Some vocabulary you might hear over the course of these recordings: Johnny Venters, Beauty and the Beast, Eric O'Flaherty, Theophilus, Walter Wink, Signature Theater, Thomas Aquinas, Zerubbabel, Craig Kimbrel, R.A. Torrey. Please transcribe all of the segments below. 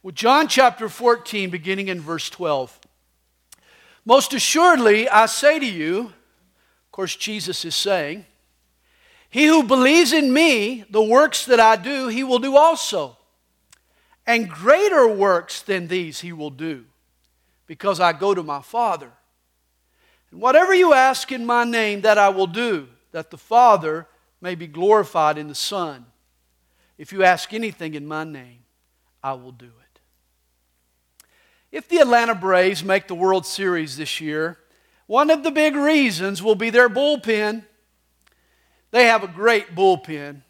Well, John chapter 14, beginning in verse 12. Most assuredly, I say to you, of course, Jesus is saying, he who believes in me, the works that I do, he will do also. And greater works than these he will do, because I go to my Father. And whatever you ask in my name, that I will do, that the Father may be glorified in the Son. If you ask anything in my name, I will do it. If the Atlanta Braves make the World Series this year, one of the big reasons will be their bullpen. They have a great bullpen.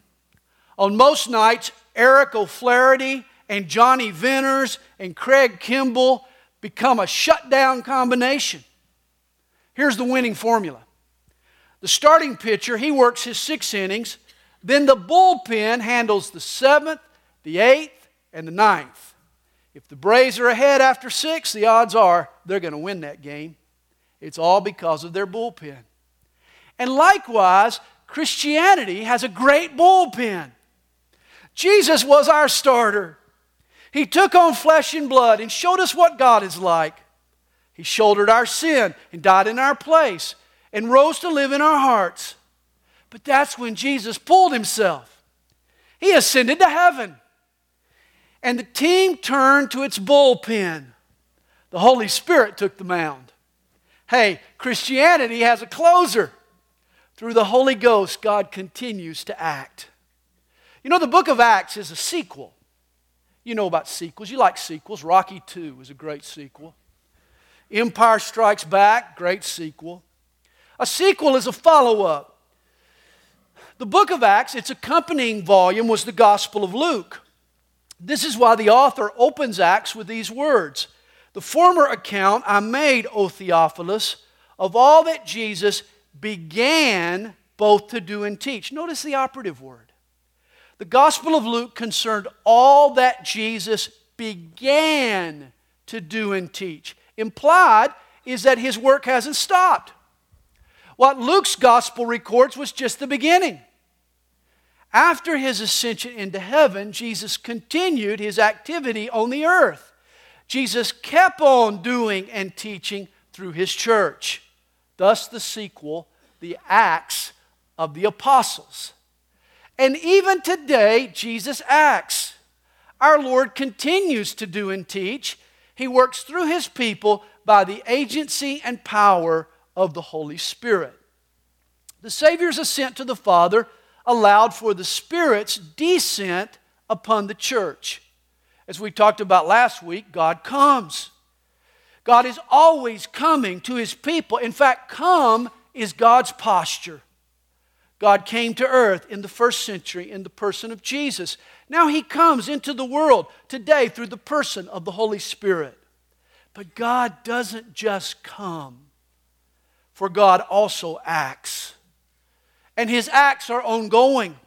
On most nights, Eric O'Flaherty and Johnny Venters and Craig Kimbrel become a shutdown combination. Here's the winning formula. The starting pitcher, he works his 6 innings. Then the bullpen handles the 7th, the 8th, and the 9th. If the Braves are ahead after 6, the odds are they're going to win that game. It's all because of their bullpen. And likewise, Christianity has a great bullpen. Jesus was our starter. He took on flesh and blood and showed us what God is like. He shouldered our sin and died in our place and rose to live in our hearts. But that's when Jesus pulled himself. He ascended to heaven. And the team turned to its bullpen. The Holy Spirit took the mound. Hey, Christianity has a closer. Through the Holy Ghost, God continues to act. You know, the book of Acts is a sequel. You know about sequels. You like sequels. Rocky II is a great sequel. Empire Strikes Back, great sequel. A sequel is a follow-up. The book of Acts, its accompanying volume, was the Gospel of Luke. This is why the author opens Acts with these words. The former account I made, O Theophilus, of all that Jesus began both to do and teach. Notice the operative word. The Gospel of Luke concerned all that Jesus began to do and teach. Implied is that his work hasn't stopped. What Luke's gospel records was just the beginning. After his ascension into heaven, Jesus continued his activity on the earth. Jesus kept on doing and teaching through his church. Thus the sequel, the Acts of the Apostles. And even today, Jesus acts. Our Lord continues to do and teach. He works through his people by the agency and power of the Holy Spirit. The Savior's ascent to the Father allowed for the Spirit's descent upon the church. As we talked about last week, God comes. God is always coming to his people. In fact, come is God's posture. God came to earth in the first century in the person of Jesus. Now he comes into the world today through the person of the Holy Spirit. But God doesn't just come. For God also acts. And his acts are ongoing.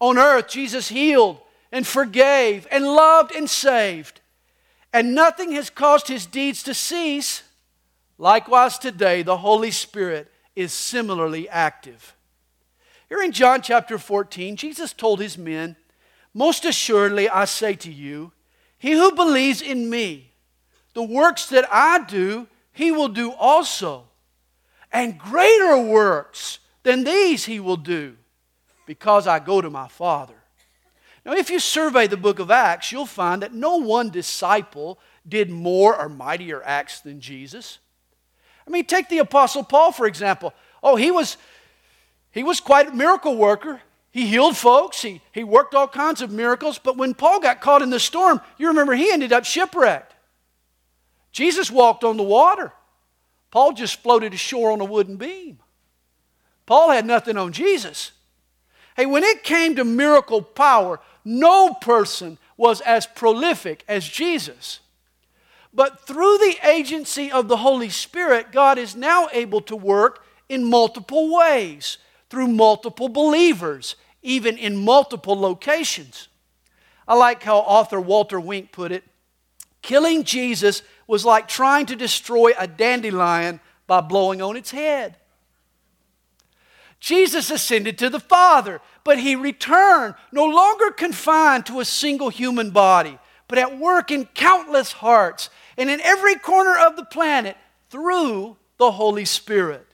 On earth, Jesus healed and forgave and loved and saved. And nothing has caused his deeds to cease. Likewise today, the Holy Spirit is similarly active. Here in John chapter 14, Jesus told his men, most assuredly I say to you, he who believes in me, the works that I do, he will do also. And greater works than these he will do, because I go to my Father. Now, if you survey the book of Acts, you'll find that no one disciple did more or mightier acts than Jesus. I mean, take the Apostle Paul, for example. Oh, he was quite a miracle worker. He healed folks. He worked all kinds of miracles. But when Paul got caught in the storm, you remember he ended up shipwrecked. Jesus walked on the water. Paul just floated ashore on a wooden beam. Paul had nothing on Jesus. Hey, when it came to miracle power, no person was as prolific as Jesus. But through the agency of the Holy Spirit, God is now able to work in multiple ways, through multiple believers, even in multiple locations. I like how author Walter Wink put it. Killing Jesus was like trying to destroy a dandelion by blowing on its head. Jesus ascended to the Father, but he returned, no longer confined to a single human body, but at work in countless hearts and in every corner of the planet through the Holy Spirit.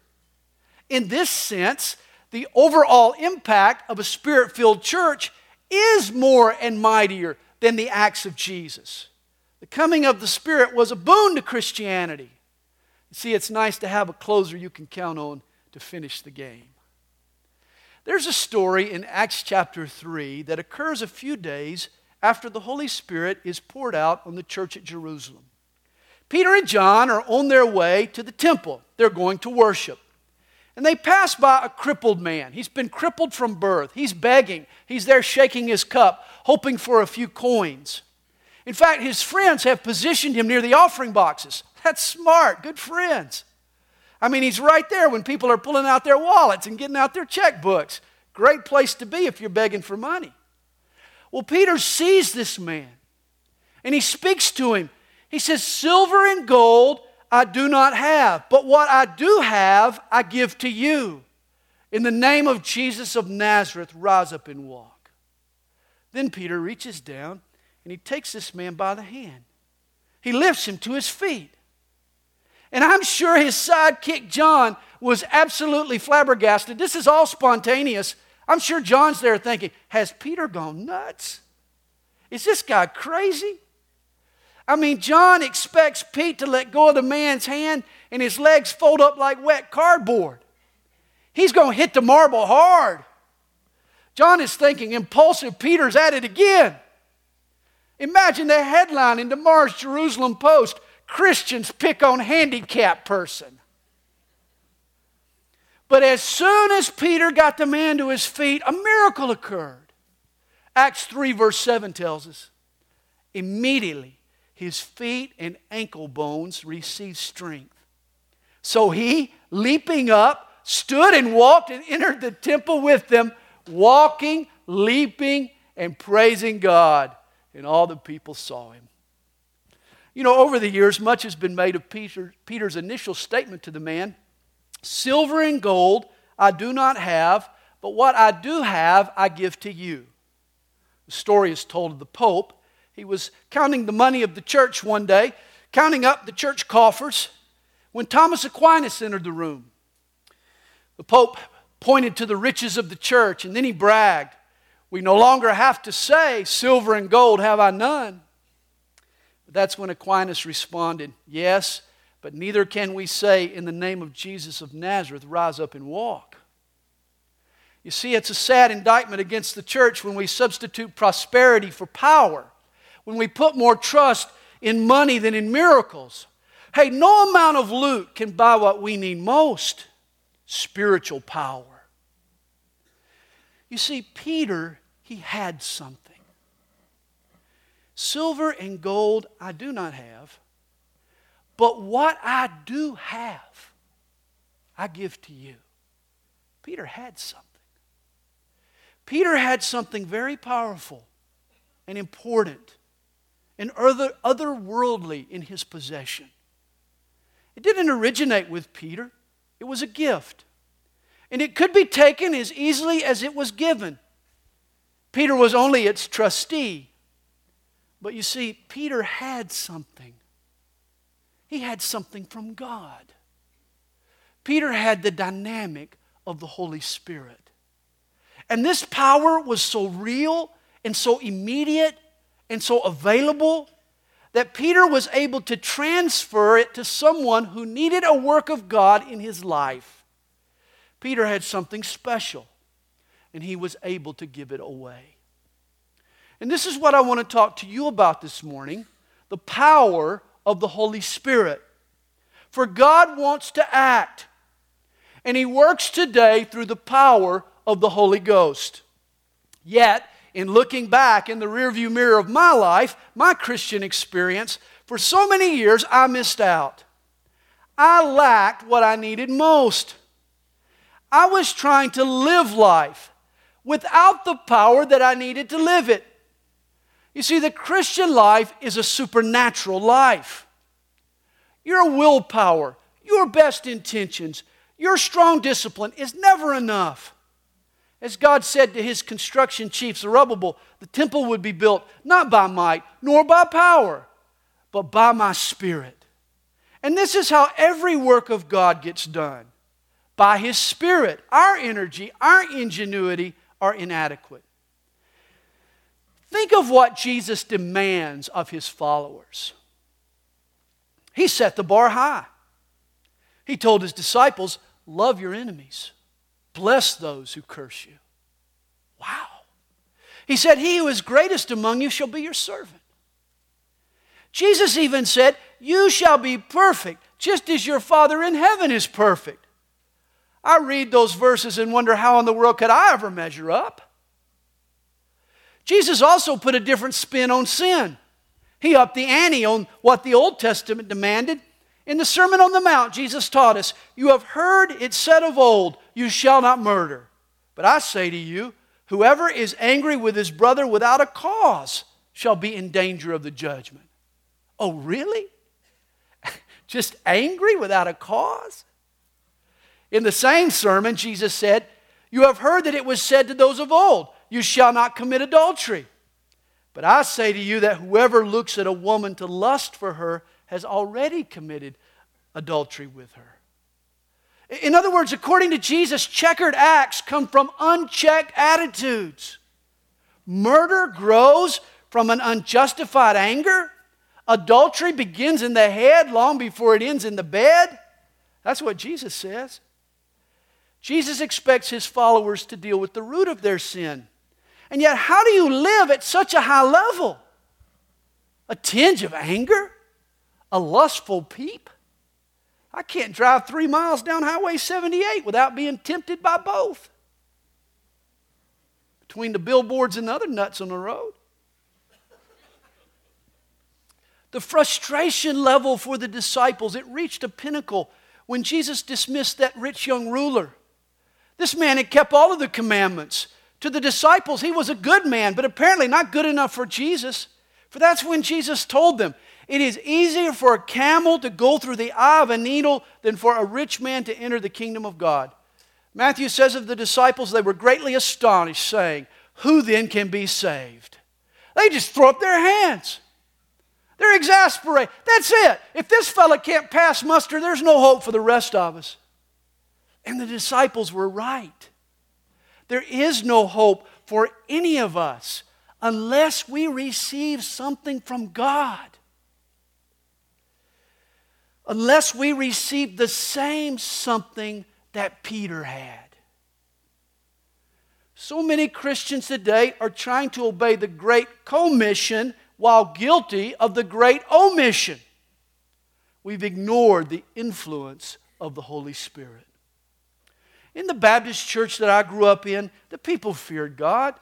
In this sense, the overall impact of a Spirit-filled church is more and mightier than the acts of Jesus. The coming of the Spirit was a boon to Christianity. See, it's nice to have a closer you can count on to finish the game. There's a story in Acts chapter 3 that occurs a few days after the Holy Spirit is poured out on the church at Jerusalem. Peter and John are on their way to the temple. They're going to worship. And they pass by a crippled man. He's been crippled from birth. He's begging. He's there shaking his cup, hoping for a few coins. In fact, his friends have positioned him near the offering boxes. That's smart, good friends. I mean, he's right there when people are pulling out their wallets and getting out their checkbooks. Great place to be if you're begging for money. Well, Peter sees this man, and he speaks to him. He says, "Silver and gold I do not have, but what I do have I give to you. In the name of Jesus of Nazareth, rise up and walk." Then Peter reaches down, and he takes this man by the hand. He lifts him to his feet. And I'm sure his sidekick John was absolutely flabbergasted. This is all spontaneous. I'm sure John's there thinking, has Peter gone nuts? Is this guy crazy? I mean, John expects Pete to let go of the man's hand and his legs fold up like wet cardboard. He's going to hit the marble hard. John is thinking, impulsive Peter's at it again. Imagine the headline in tomorrow's Jerusalem Post, "Christians pick on handicapped person." But as soon as Peter got the man to his feet, a miracle occurred. Acts 3 verse 7 tells us, immediately his feet and ankle bones received strength. So he, leaping up, stood and walked and entered the temple with them, walking, leaping, and praising God. And all the people saw him. You know, over the years, much has been made of Peter's initial statement to the man, "Silver and gold I do not have, but what I do have I give to you." The story is told of the Pope. He was counting the money of the church one day, counting up the church coffers, when Thomas Aquinas entered the room. The Pope pointed to the riches of the church, and then he bragged, "We no longer have to say, 'Silver and gold have I none.'" That's when Aquinas responded, "Yes, but neither can we say, 'In the name of Jesus of Nazareth, rise up and walk.'" You see, it's a sad indictment against the church when we substitute prosperity for power, when we put more trust in money than in miracles. Hey, no amount of loot can buy what we need most: spiritual power. You see, Peter, he had something. "Silver and gold I do not have, but what I do have, I give to you." Peter had something. Peter had something very powerful and important and otherworldly in his possession. It didn't originate with Peter. It was a gift. And it could be taken as easily as it was given. Peter was only its trustee. But you see, Peter had something. He had something from God. Peter had the dynamic of the Holy Spirit. And this power was so real and so immediate and so available that Peter was able to transfer it to someone who needed a work of God in his life. Peter had something special, and he was able to give it away. And this is what I want to talk to you about this morning: the power of the Holy Spirit. For God wants to act, and He works today through the power of the Holy Ghost. Yet, in looking back in the rearview mirror of my life, my Christian experience, for so many years I missed out. I lacked what I needed most. I was trying to live life without the power that I needed to live it. You see, the Christian life is a supernatural life. Your willpower, your best intentions, your strong discipline is never enough. As God said to his construction chief, Zerubbabel, the temple would be built not by might nor by power, but by my Spirit. And this is how every work of God gets done, by his Spirit. Our energy, our ingenuity are inadequate. Think of what Jesus demands of his followers. He set the bar high. He told his disciples, love your enemies. Bless those who curse you. Wow. He said, he who is greatest among you shall be your servant. Jesus even said, you shall be perfect, just as your Father in heaven is perfect. I read those verses and wonder how in the world could I ever measure up. Jesus also put a different spin on sin. He upped the ante on what the Old Testament demanded. In the Sermon on the Mount, Jesus taught us, you have heard it said of old, you shall not murder. But I say to you, whoever is angry with his brother without a cause shall be in danger of the judgment. Oh, really? Just angry without a cause? In the same sermon, Jesus said, you have heard that it was said to those of old, you shall not commit adultery. But I say to you that whoever looks at a woman to lust for her has already committed adultery with her. In other words, according to Jesus, checkered acts come from unchecked attitudes. Murder grows from an unjustified anger. Adultery begins in the head long before it ends in the bed. That's what Jesus says. Jesus expects his followers to deal with the root of their sin. And yet, how do you live at such a high level? A tinge of anger? A lustful peep? I can't drive 3 miles down Highway 78 without being tempted by both. Between the billboards and the other nuts on the road. The frustration level for the disciples, it reached a pinnacle when Jesus dismissed that rich young ruler. This man had kept all of the commandments. To the disciples, he was a good man, but apparently not good enough for Jesus. For that's when Jesus told them, it is easier for a camel to go through the eye of a needle than for a rich man to enter the kingdom of God. Matthew says of the disciples, they were greatly astonished, saying, who then can be saved? They just throw up their hands. They're exasperated. That's it. If this fella can't pass muster, there's no hope for the rest of us. And the disciples were right. There is no hope for any of us unless we receive something from God. Unless we receive the same something that Peter had. So many Christians today are trying to obey the great commission while guilty of the great omission. We've ignored the influence of the Holy Spirit. In the Baptist church that I grew up in, the people feared God.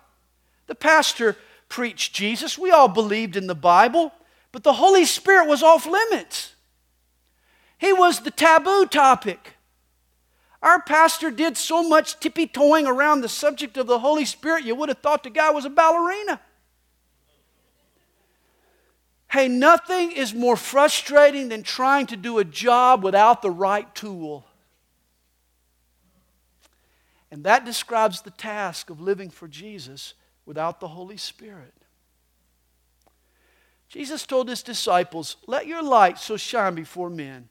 The pastor preached Jesus. We all believed in the Bible, but the Holy Spirit was off limits. He was the taboo topic. Our pastor did so much tippy-toeing around the subject of the Holy Spirit, you would have thought the guy was a ballerina. Hey, nothing is more frustrating than trying to do a job without the right tool. And that describes the task of living for Jesus without the Holy Spirit. Jesus told his disciples, let your light so shine before men.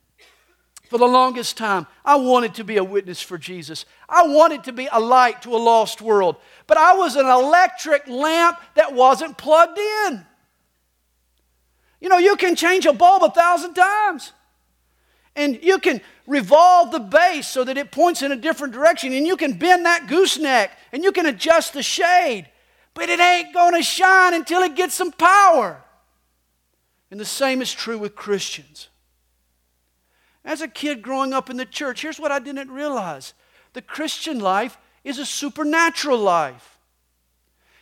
For the longest time, I wanted to be a witness for Jesus. I wanted to be a light to a lost world. But I was an electric lamp that wasn't plugged in. You know, you can change a bulb 1,000 times. And you can revolve the base so that it points in a different direction. And you can bend that gooseneck. And you can adjust the shade. But it ain't going to shine until it gets some power. And the same is true with Christians. As a kid growing up in the church, here's what I didn't realize. The Christian life is a supernatural life.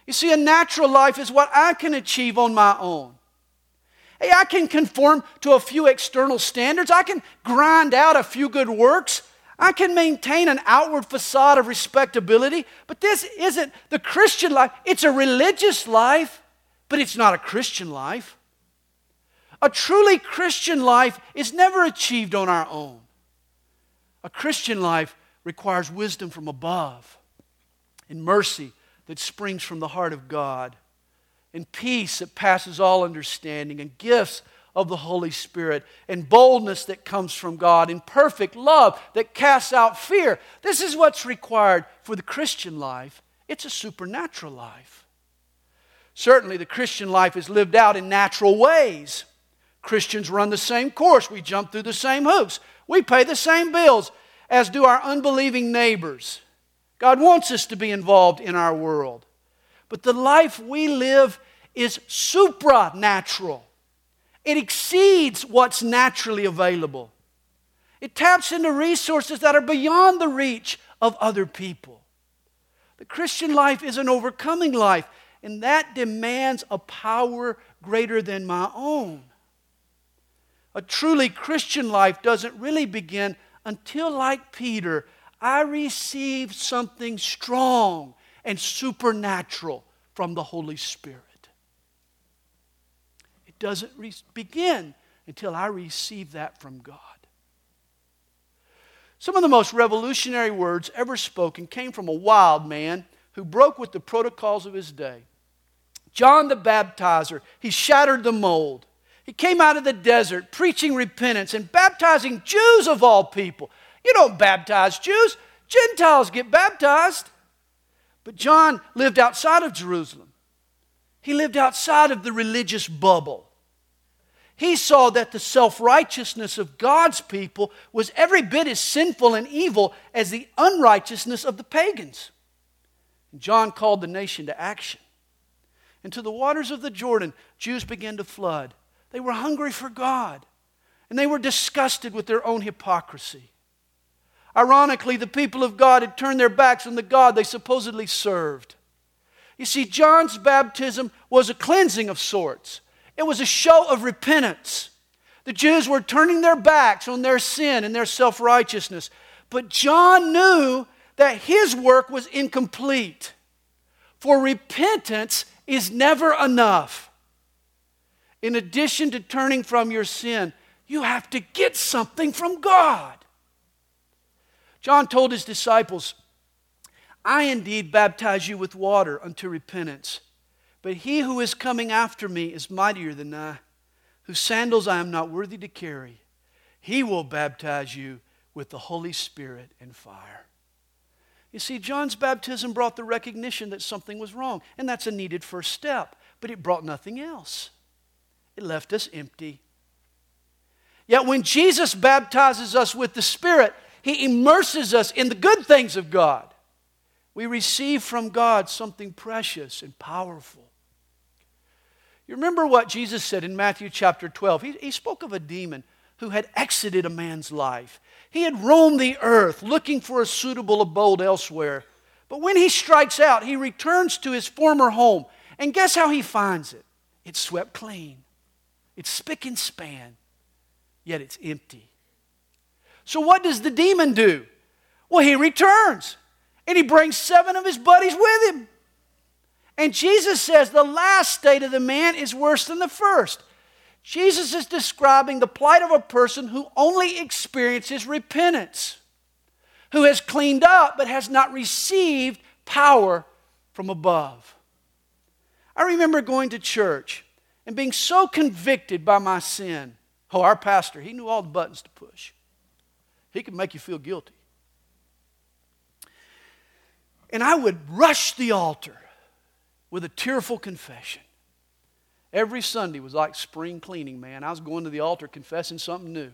You see, a natural life is what I can achieve on my own. Hey, I can conform to a few external standards. I can grind out a few good works. I can maintain an outward facade of respectability. But this isn't the Christian life. It's a religious life, but it's not a Christian life. A truly Christian life is never achieved on our own. A Christian life requires wisdom from above. and mercy that springs from the heart of God, and peace that passes all understanding, and gifts of the Holy Spirit, and boldness that comes from God, and perfect love that casts out fear. This is what's required for the Christian life. It's a supernatural life. Certainly, the Christian life is lived out in natural ways. Christians run the same course. We jump through the same hoops. We pay the same bills, as do our unbelieving neighbors. God wants us to be involved in our world. But the life we live is supranatural. It exceeds what's naturally available. It taps into resources that are beyond the reach of other people. The Christian life is an overcoming life, and that demands a power greater than my own. A truly Christian life doesn't really begin until, like Peter, I receive something strong and supernatural from the Holy Spirit. It doesn't begin until I receive that from God. Some of the most revolutionary words ever spoken came from a wild man who broke with the protocols of his day. John the Baptizer, he shattered the mold. He came out of the desert preaching repentance and baptizing Jews of all people. You don't baptize Jews. Gentiles get baptized. But John lived outside of Jerusalem. He lived outside of the religious bubble. He saw that the self-righteousness of God's people was every bit as sinful and evil as the unrighteousness of the pagans. And John called the nation to action. And to the waters of the Jordan, Jews began to flood. They were hungry for God, and they were disgusted with their own hypocrisy. Ironically, the people of God had turned their backs on the God they supposedly served. You see, John's baptism was a cleansing of sorts. It was a show of repentance. The Jews were turning their backs on their sin and their self-righteousness. But John knew that his work was incomplete, for repentance is never enough. In addition to turning from your sin, you have to get something from God. John told his disciples, I indeed baptize you with water unto repentance, but he who is coming after me is mightier than I, whose sandals I am not worthy to carry. He will baptize you with the Holy Spirit and fire. You see, John's baptism brought the recognition that something was wrong, and that's a needed first step, but it brought nothing else. It left us empty. Yet when Jesus baptizes us with the Spirit, He immerses us in the good things of God. We receive from God something precious and powerful. You remember what Jesus said in Matthew chapter 12. He spoke of a demon who had exited a man's life. He had roamed the earth looking for a suitable abode elsewhere. But when he strikes out, he returns to his former home. And guess how he finds it? It's swept clean. It's spick and span, yet it's empty. So what does the demon do? Well, he returns, and he brings 7 of his buddies with him. And Jesus says the last state of the man is worse than the first. Jesus is describing the plight of a person who only experiences repentance, who has cleaned up but has not received power from above. I remember going to church and being so convicted by my sin. Oh, our pastor, he knew all the buttons to push. He could make you feel guilty. And I would rush the altar with a tearful confession. Every Sunday was like spring cleaning, man. I was going to the altar confessing something new.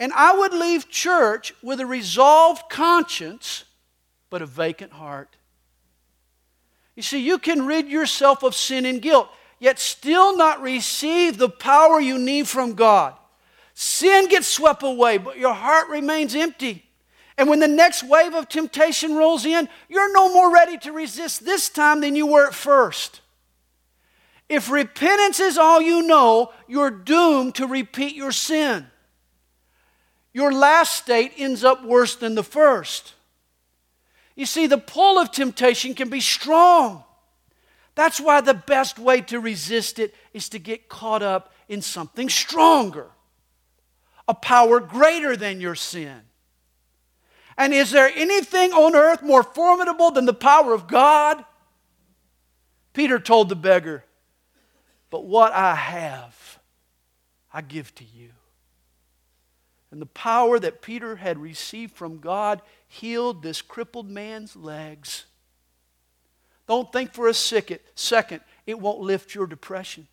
And I would leave church with a resolved conscience, but a vacant heart. You see, you can rid yourself of sin and guilt, yet still not receive the power you need from God. Sin gets swept away, but your heart remains empty. And when the next wave of temptation rolls in, you're no more ready to resist this time than you were at first. If repentance is all you know, you're doomed to repeat your sin. Your last state ends up worse than the first. You see, the pull of temptation can be strong. That's why the best way to resist it is to get caught up in something stronger, a power greater than your sin. And is there anything on earth more formidable than the power of God? Peter told the beggar, but what I have, I give to you. And the power that Peter had received from God healed this crippled man's legs. Don't think for a second it won't lift your depression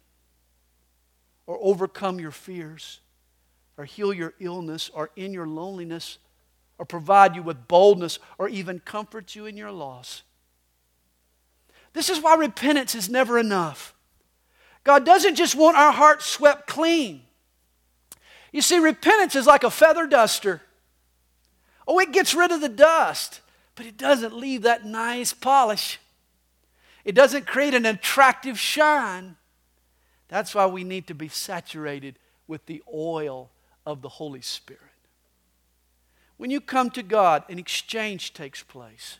or overcome your fears or heal your illness or end your loneliness or provide you with boldness or even comfort you in your loss. This is why repentance is never enough. God doesn't just want our hearts swept clean. You see, repentance is like a feather duster. Oh, it gets rid of the dust, but it doesn't leave that nice polish. It doesn't create an attractive shine. That's why we need to be saturated with the oil of the Holy Spirit. When you come to God, an exchange takes place.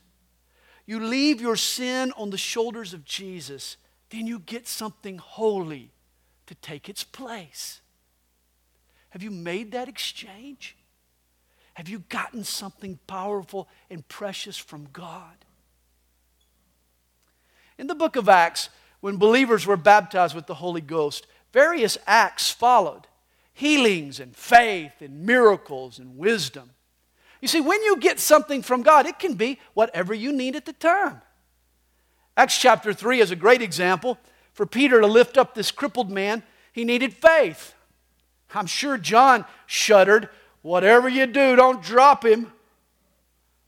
You leave your sin on the shoulders of Jesus, then you get something holy to take its place. Have you made that exchange? Have you gotten something powerful and precious from God? In the book of Acts, when believers were baptized with the Holy Ghost, various acts followed. Healings and faith and miracles and wisdom. You see, when you get something from God, it can be whatever you need at the time. Acts chapter 3 is a great example. For Peter to lift up this crippled man, he needed faith. I'm sure John shuddered. Whatever you do, don't drop him.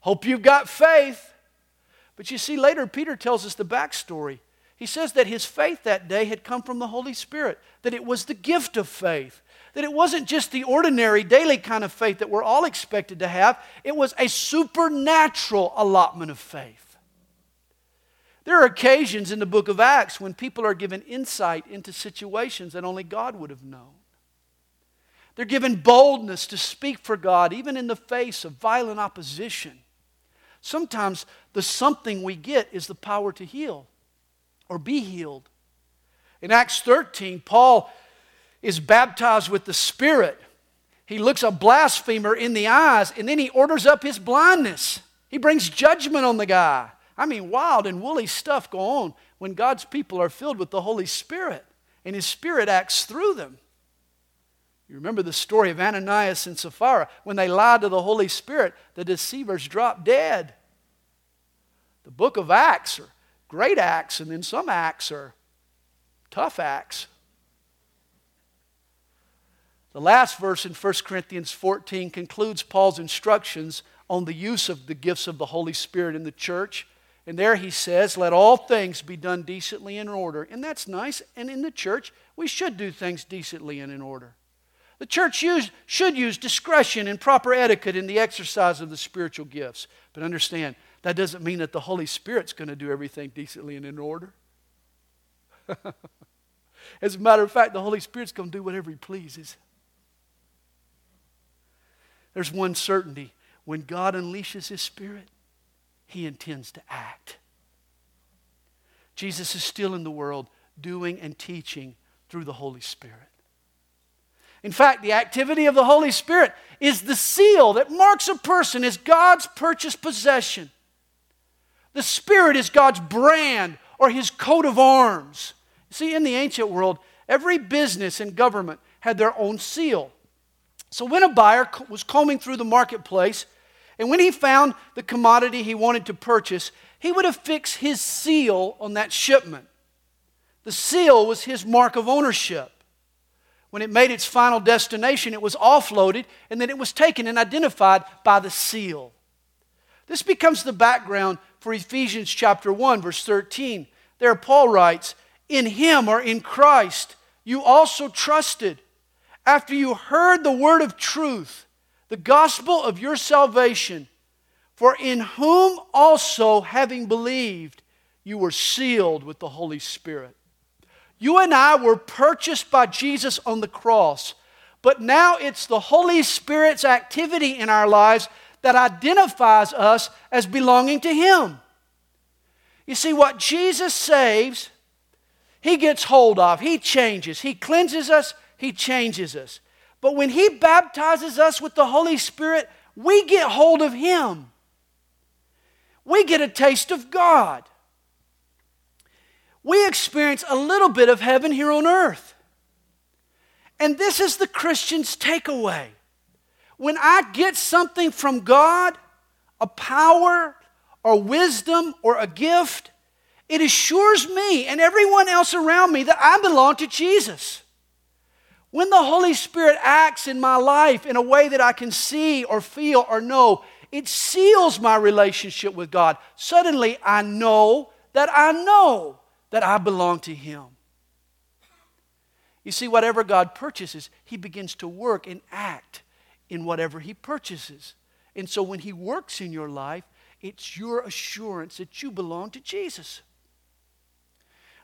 Hope you've got faith. But you see, later Peter tells us the backstory. He says that his faith that day had come from the Holy Spirit, that it was the gift of faith, that it wasn't just the ordinary, daily kind of faith that we're all expected to have. It was a supernatural allotment of faith. There are occasions in the book of Acts when people are given insight into situations that only God would have known. They're given boldness to speak for God, even in the face of violent opposition. Sometimes the something we get is the power to heal or be healed. In Acts 13, Paul is baptized with the Spirit. He looks a blasphemer in the eyes, and then he orders up his blindness. He brings judgment on the guy. I mean, wild and woolly stuff go on when God's people are filled with the Holy Spirit, and His Spirit acts through them. You remember the story of Ananias and Sapphira. When they lied to the Holy Spirit, the deceivers dropped dead. The book of Acts are great acts, and then some acts are tough acts. The last verse in 1 Corinthians 14 concludes Paul's instructions on the use of the gifts of the Holy Spirit in the church. And there he says, let all things be done decently and in order. And that's nice. And in the church, we should do things decently and in order. The church should use discretion and proper etiquette in the exercise of the spiritual gifts. But understand, that doesn't mean that the Holy Spirit's going to do everything decently and in order. As a matter of fact, the Holy Spirit's going to do whatever He pleases. There's one certainty. When God unleashes His Spirit, He intends to act. Jesus is still in the world doing and teaching through the Holy Spirit. In fact, the activity of the Holy Spirit is the seal that marks a person as God's purchased possession. The Spirit is God's brand or His coat of arms. See, in the ancient world, every business and government had their own seal. So when a buyer was combing through the marketplace, and when he found the commodity he wanted to purchase, he would affix his seal on that shipment. The seal was his mark of ownership. When it made its final destination, it was offloaded, and then it was taken and identified by the seal. This becomes the background for Ephesians chapter 1, verse 13. There Paul writes, in Him or in Christ you also trusted, after you heard the word of truth, the gospel of your salvation, for in whom also, having believed, you were sealed with the Holy Spirit. You and I were purchased by Jesus on the cross, but now it's the Holy Spirit's activity in our lives that identifies us as belonging to Him. You see, what Jesus saves, He gets hold of, He changes, He cleanses us, He changes us. But when He baptizes us with the Holy Spirit, we get hold of Him. We get a taste of God. We experience a little bit of heaven here on earth. And this is the Christian's takeaway. When I get something from God, a power or wisdom or a gift, it assures me and everyone else around me that I belong to Jesus. When the Holy Spirit acts in my life in a way that I can see or feel or know, it seals my relationship with God. Suddenly I know that I belong to Him. You see, whatever God purchases, He begins to work and act in whatever He purchases. And so when He works in your life, it's your assurance that you belong to Jesus.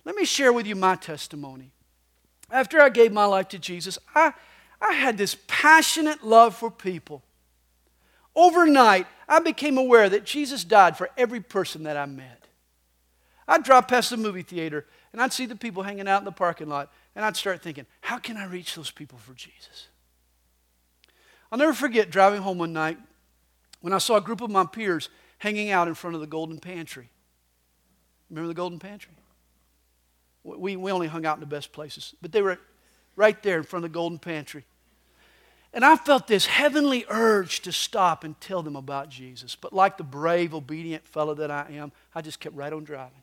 Let me share with you my testimony. After I gave my life to Jesus, I had this passionate love for people. Overnight, I became aware that Jesus died for every person that I met. I'd drive past the movie theater, and I'd see the people hanging out in the parking lot, and I'd start thinking, how can I reach those people for Jesus? I'll never forget driving home one night when I saw a group of my peers hanging out in front of the Golden Pantry. Remember the Golden Pantry? We only hung out in the best places, but they were right there in front of the Golden Pantry. And I felt this heavenly urge to stop and tell them about Jesus. But like the brave, obedient fellow that I am, I just kept right on driving.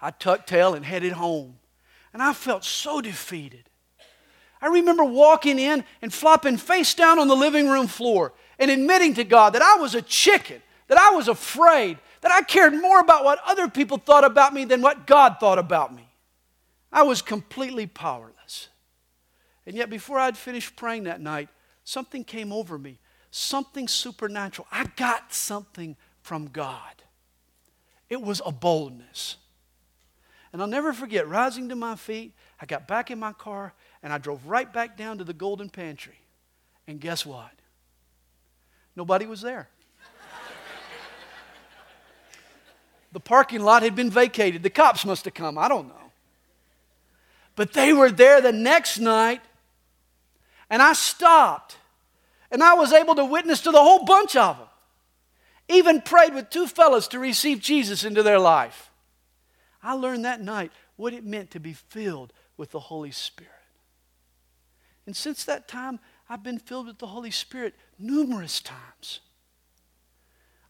I tucked tail and headed home. And I felt so defeated. I remember walking in and flopping face down on the living room floor and admitting to God that I was a chicken, that I was afraid, that I cared more about what other people thought about me than what God thought about me. I was completely powerless. And yet before I'd finished praying that night, something came over me, something supernatural. I got something from God. It was a boldness. And I'll never forget rising to my feet. I got back in my car and I drove right back down to the Golden Pantry. And guess what? Nobody was there. The parking lot had been vacated. The cops must have come. I don't know. But they were there the next night. And I stopped. And I was able to witness to the whole bunch of them. Even prayed with two fellas to receive Jesus into their life. I learned that night what it meant to be filled with the Holy Spirit. And since that time, I've been filled with the Holy Spirit numerous times.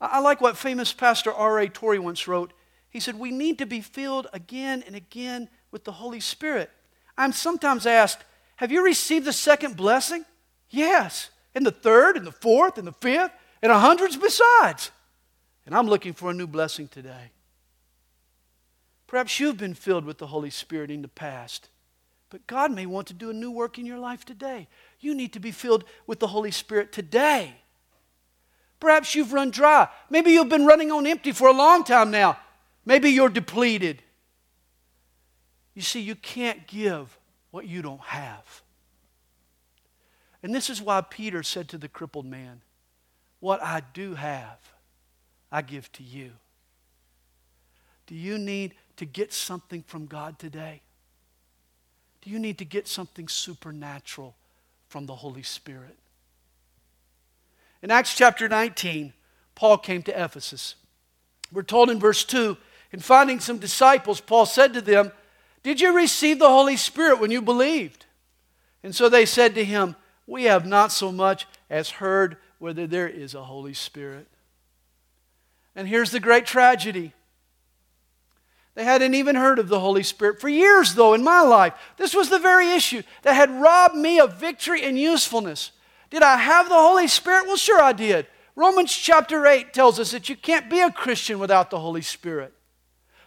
I like what famous pastor R.A. Torrey once wrote. He said, we need to be filled again and again with the Holy Spirit. I'm sometimes asked, have you received the second blessing? Yes. And the third, and the fourth, and the fifth, and 100s besides. And I'm looking for a new blessing today. Perhaps you've been filled with the Holy Spirit in the past. But God may want to do a new work in your life today. You need to be filled with the Holy Spirit today. Perhaps you've run dry. Maybe you've been running on empty for a long time now. Maybe you're depleted. You see, you can't give what you don't have. And this is why Peter said to the crippled man, what I do have, I give to you. Do you need to get something from God today? Do you need to get something supernatural from the Holy Spirit? In Acts chapter 19, Paul came to Ephesus. We're told in verse 2, in finding some disciples, Paul said to them, did you receive the Holy Spirit when you believed? And so they said to him, we have not so much as heard whether there is a Holy Spirit. And here's the great tragedy. They hadn't even heard of the Holy Spirit for years, though, in my life. This was the very issue that had robbed me of victory and usefulness. Did I have the Holy Spirit? Well, sure I did. Romans chapter 8 tells us that you can't be a Christian without the Holy Spirit.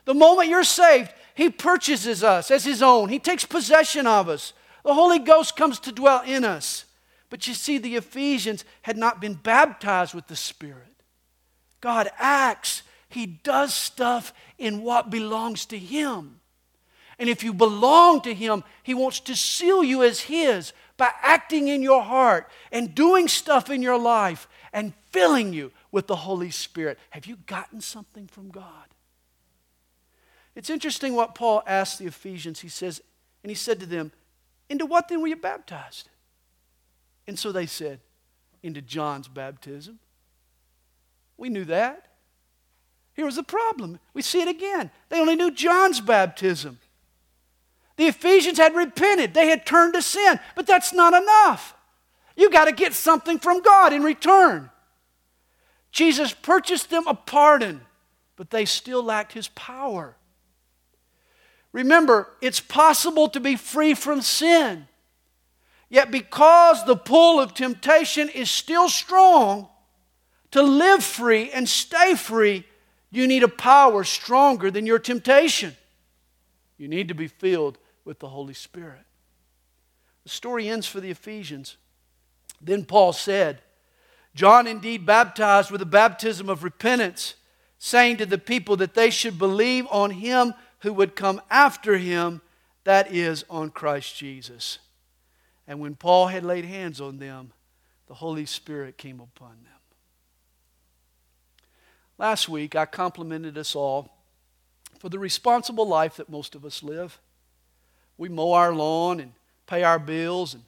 The moment you're saved, He purchases us as His own. He takes possession of us. The Holy Ghost comes to dwell in us. But you see, the Ephesians had not been baptized with the Spirit. God acts. He does stuff in what belongs to Him. And if you belong to Him, He wants to seal you as His by acting in your heart and doing stuff in your life and filling you with the Holy Spirit. Have you gotten something from God? It's interesting what Paul asked the Ephesians. He says, and he said to them, into what then were you baptized? And so they said, into John's baptism. We knew that. Here was the problem. We see it again. They only knew John's baptism. The Ephesians had repented. They had turned to sin. But that's not enough. You got to get something from God in return. Jesus purchased them a pardon, but they still lacked his power. Remember, it's possible to be free from sin. Yet because the pull of temptation is still strong, to live free and stay free, you need a power stronger than your temptation. You need to be filled with the Holy Spirit. The story ends for the Ephesians. Then Paul said, John indeed baptized with a baptism of repentance, saying to the people that they should believe on him who would come after him, that is, on Christ Jesus. And when Paul had laid hands on them, the Holy Spirit came upon them. Last week, I complimented us all for the responsible life that most of us live. We mow our lawn and pay our bills and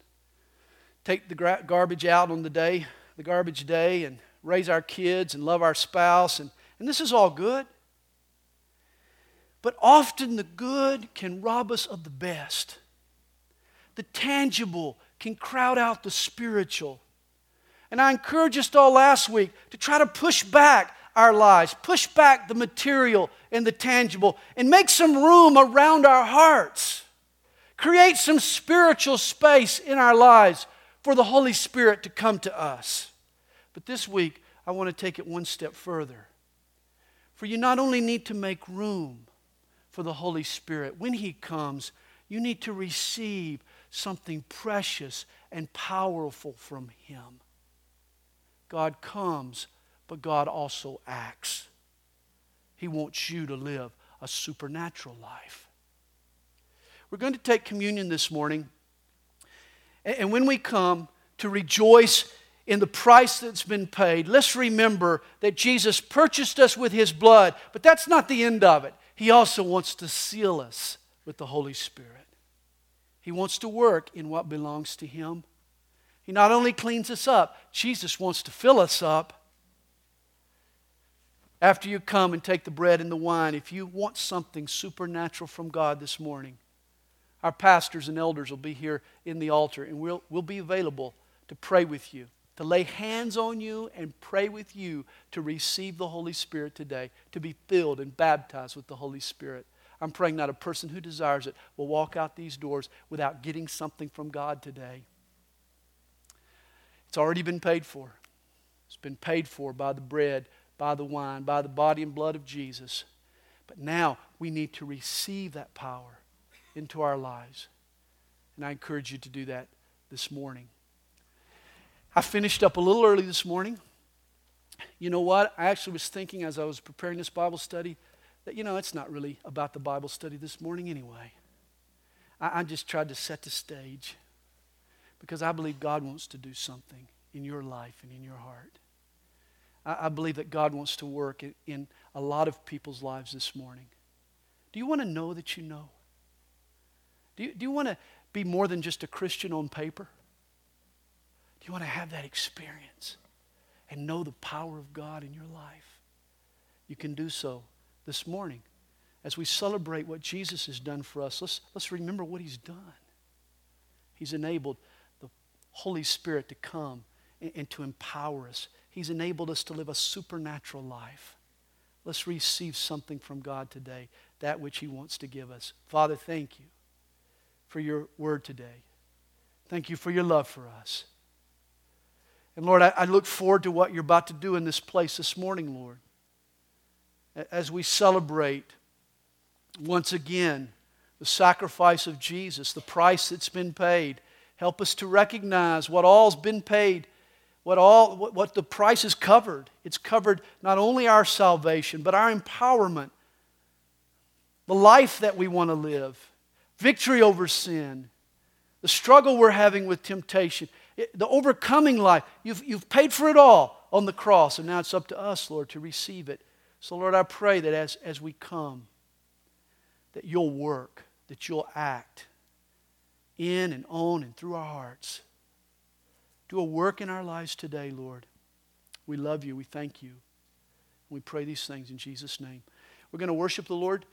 take the garbage out on the garbage day, and raise our kids and love our spouse, and this is all good. But often the good can rob us of the best. The tangible can crowd out the spiritual. And I encouraged us all last week to try to push back our lives, push back the material and the tangible, and make some room around our hearts. Create some spiritual space in our lives for the Holy Spirit to come to us. But this week, I want to take it one step further. For you not only need to make room for the Holy Spirit, when He comes, you need to receive something precious and powerful from Him. God comes, but God also acts. He wants you to live a supernatural life. We're going to take communion this morning. And when we come to rejoice in the price that's been paid, let's remember that Jesus purchased us with His blood, but that's not the end of it. He also wants to seal us with the Holy Spirit. He wants to work in what belongs to Him. He not only cleans us up, Jesus wants to fill us up. After you come and take the bread and the wine, if you want something supernatural from God this morning, our pastors and elders will be here in the altar, and we'll be available to pray with you, to lay hands on you and pray with you to receive the Holy Spirit today, to be filled and baptized with the Holy Spirit. I'm praying not a person who desires it will walk out these doors without getting something from God today. It's already been paid for. It's been paid for by the bread, by the wine, by the body and blood of Jesus. But now we need to receive that power into our lives. And I encourage you to do that this morning. I finished up a little early this morning. You know what? I actually was thinking as I was preparing this Bible study that, it's not really about the Bible study this morning anyway. I just tried to set the stage because I believe God wants to do something in your life and in your heart. I believe that God wants to work in a lot of people's lives this morning. Do you want to know that you know? Do you want to be more than just a Christian on paper? Do you want to have that experience and know the power of God in your life? You can do so this morning. As we celebrate what Jesus has done for us, let's remember what He's done. He's enabled the Holy Spirit to come and to empower us. He's enabled us to live a supernatural life. Let's receive something from God today, that which He wants to give us. Father, thank you for your word today. Thank you for your love for us. And Lord, I look forward to what you're about to do in this place this morning, Lord. As we celebrate once again the sacrifice of Jesus, the price that's been paid, help us to recognize what all's been paid, what the price has covered. It's covered not only our salvation, but our empowerment, the life that we want to live, victory over sin, the struggle we're having with temptation, the overcoming life. You've paid for it all on the cross, and now it's up to us, Lord, to receive it. So, Lord, I pray that as we come, that you'll work, that you'll act in and on and through our hearts. do a work in our lives today, Lord. We love you. We thank you. We pray these things in Jesus' name. We're going to worship the Lord.